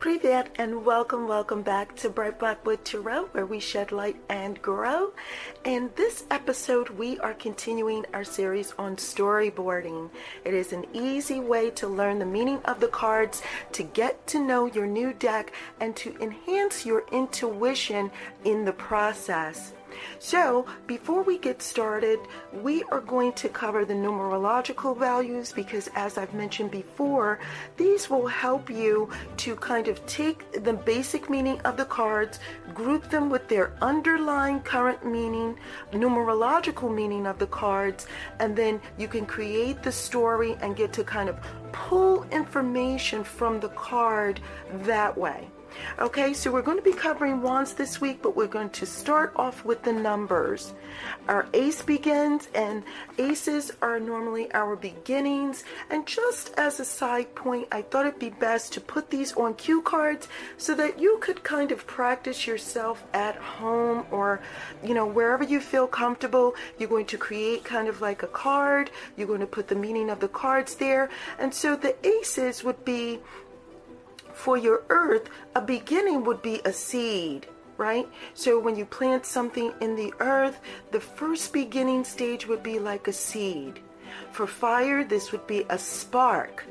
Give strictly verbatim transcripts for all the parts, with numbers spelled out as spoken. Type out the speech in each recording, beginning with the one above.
Privyet and welcome, welcome back to Bright Blackwood Tarot, where we shed light and grow. In this episode, we are continuing our series on storyboarding. It is an easy way to learn the meaning of the cards, to get to know your new deck, and to enhance your intuition in the process. So, before we get started, we are going to cover the numerological values because, as I've mentioned before, these will help you to kind of take the basic meaning of the cards, group them with their underlying current meaning, numerological meaning of the cards, and then you can create the story and get to kind of pull information from the card that way. Okay, so we're going to be covering wands this week, but we're going to start off with the numbers. Our ace begins, and aces are normally our beginnings. And just as a side point, I thought it'd be best to put these on cue cards so that you could kind of practice yourself at home or, you know, wherever you feel comfortable. You're going to create kind of like a card. You're going to put the meaning of the cards there. And so the aces would be, for your earth, a beginning would be a seed, right? So when you plant something in the earth, the first beginning stage would be like a seed. For fire, this would be a spark.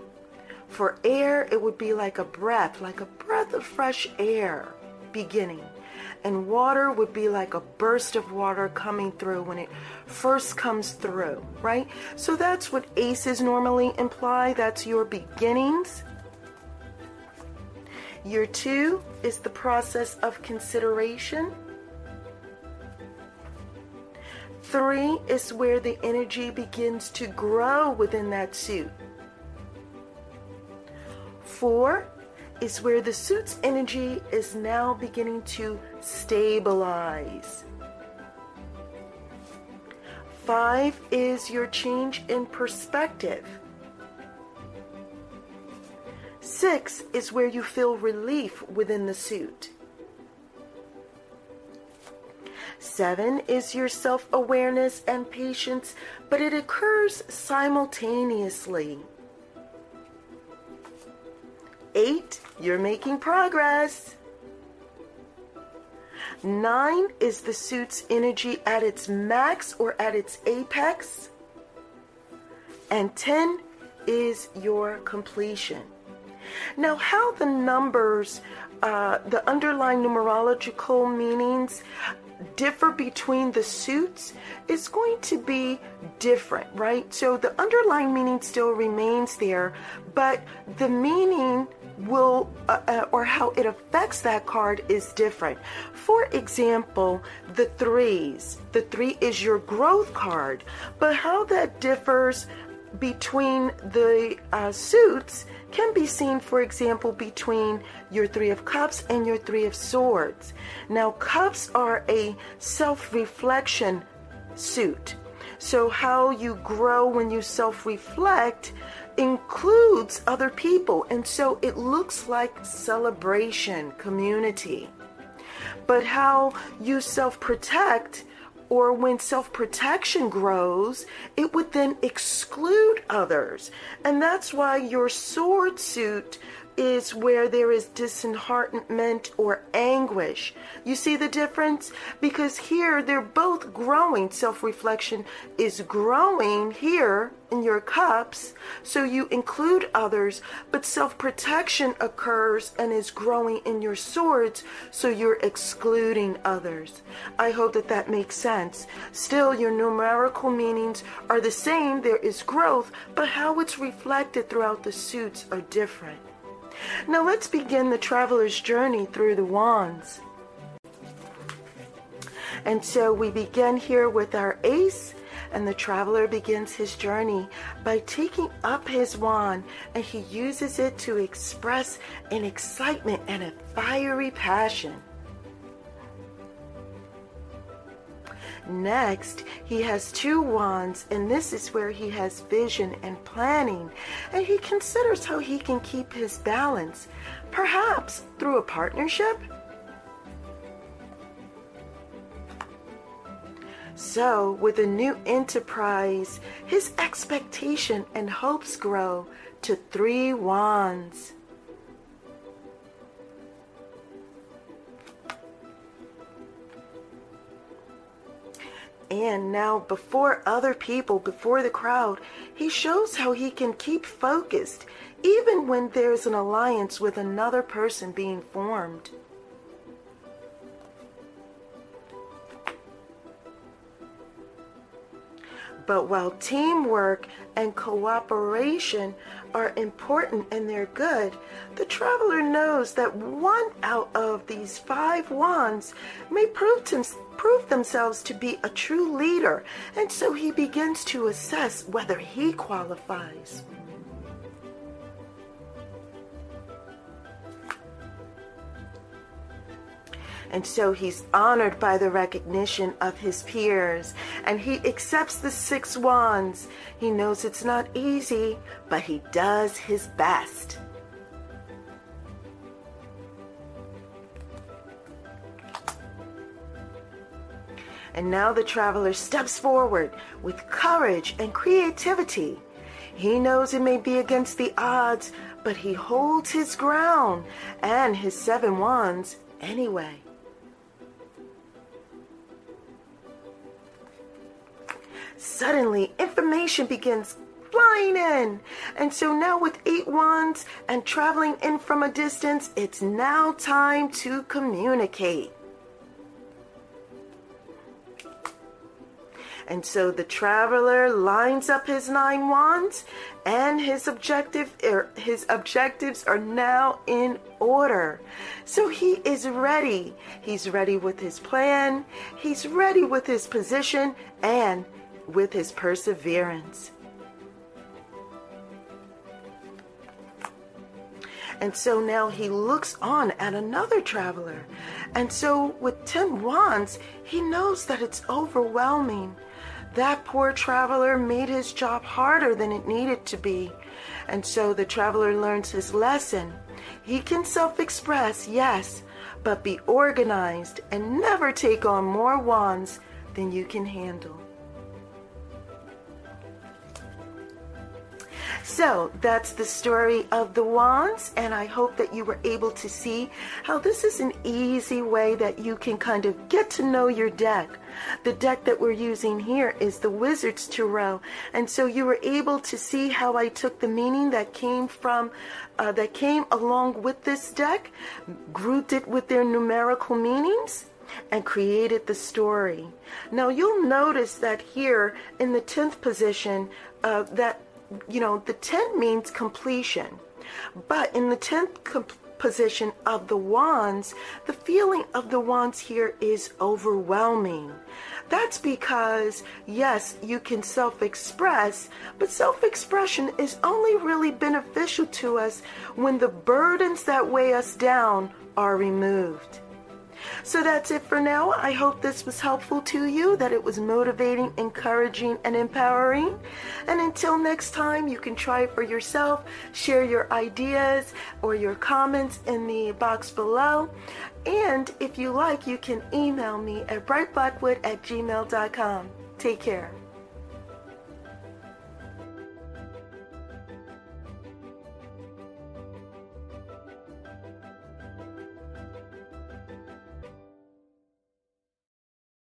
For air, it would be like a breath, like a breath of fresh air, beginning. And water would be like a burst of water coming through when it first comes through, right? So that's what aces normally imply. That's your beginnings. Year two is the process of consideration. Three is where the energy begins to grow within that suit. Four is where the suit's energy is now beginning to stabilize. Five is your change in perspective. Six is where you feel relief within the suit. Seven is your self-awareness and patience, but it occurs simultaneously. Eight, you're making progress. Nine is the suit's energy at its max or at its apex. And ten is your completion. Now, how the numbers, uh, the underlying numerological meanings differ between the suits is going to be different, right? So the underlying meaning still remains there, but the meaning will, uh, uh, or how it affects that card is different. For example, the threes. The three is your growth card, but how that differs between the uh, suits can be seen, for example, between your Three of Cups and your Three of Swords. Now, cups are a self-reflection suit. So how you grow when you self-reflect includes other people. And so it looks like celebration, community. But how you self-protect, or when self-protection grows, it would then exclude others. And that's why your sword suit is where there is disheartenment or anguish. You see the difference? Because here they're both growing. Self-reflection is growing here in your cups, so you include others, but self-protection occurs and is growing in your swords, so you're excluding others. I hope that that makes sense. Still, your numerical meanings are the same. There is growth, but how it's reflected throughout the suits are different. Now let's begin the traveler's journey through the wands. And so we begin here with our ace, and the traveler begins his journey by taking up his wand, and he uses it to express an excitement and a fiery passion. Next, he has two wands, and this is where he has vision and planning, and he considers how he can keep his balance, perhaps through a partnership. So, with a new enterprise, his expectation and hopes grow to three wands. And now before other people, before the crowd, he shows how he can keep focused, even when there's an alliance with another person being formed. But while teamwork and cooperation are important and they're good, the traveler knows that one out of these five wands may prove, to, prove themselves to be a true leader, and so he begins to assess whether he qualifies. And so he's honored by the recognition of his peers, and he accepts the six wands. He knows it's not easy, but he does his best. And now the traveler steps forward with courage and creativity. He knows it may be against the odds, but he holds his ground and his seven wands anyway. Suddenly, information begins flying in. And so now with eight wands and traveling in from a distance, it's now time to communicate. And so the traveler lines up his nine wands, and his objective, er, his objectives are now in order. So he is ready. He's ready with his plan. He's ready with his position and with his perseverance. And so now he looks on at another traveler. And so with ten wands, he knows that it's overwhelming. That poor traveler made his job harder than it needed to be. And so the traveler learns his lesson. He can self-express, yes, but be organized and never take on more wands than you can handle. So that's the story of the wands, and I hope that you were able to see how this is an easy way that you can kind of get to know your deck. The deck that we're using here is the Wizard's Tarot, and so you were able to see how I took the meaning that came from uh, that came along with this deck, grouped it with their numerical meanings, and created the story. Now you'll notice that here in the tenth position, uh, that you know, the ten means completion, but in the tenth position of the wands, the feeling of the wands here is overwhelming. That's because, yes, you can self-express, but self-expression is only really beneficial to us when the burdens that weigh us down are removed. So that's it for now. I hope this was helpful to you, that it was motivating, encouraging, and empowering. And until next time, you can try it for yourself. Share your ideas or your comments in the box below. And if you like, you can email me at brightblackwood at gmail dot com. Take care.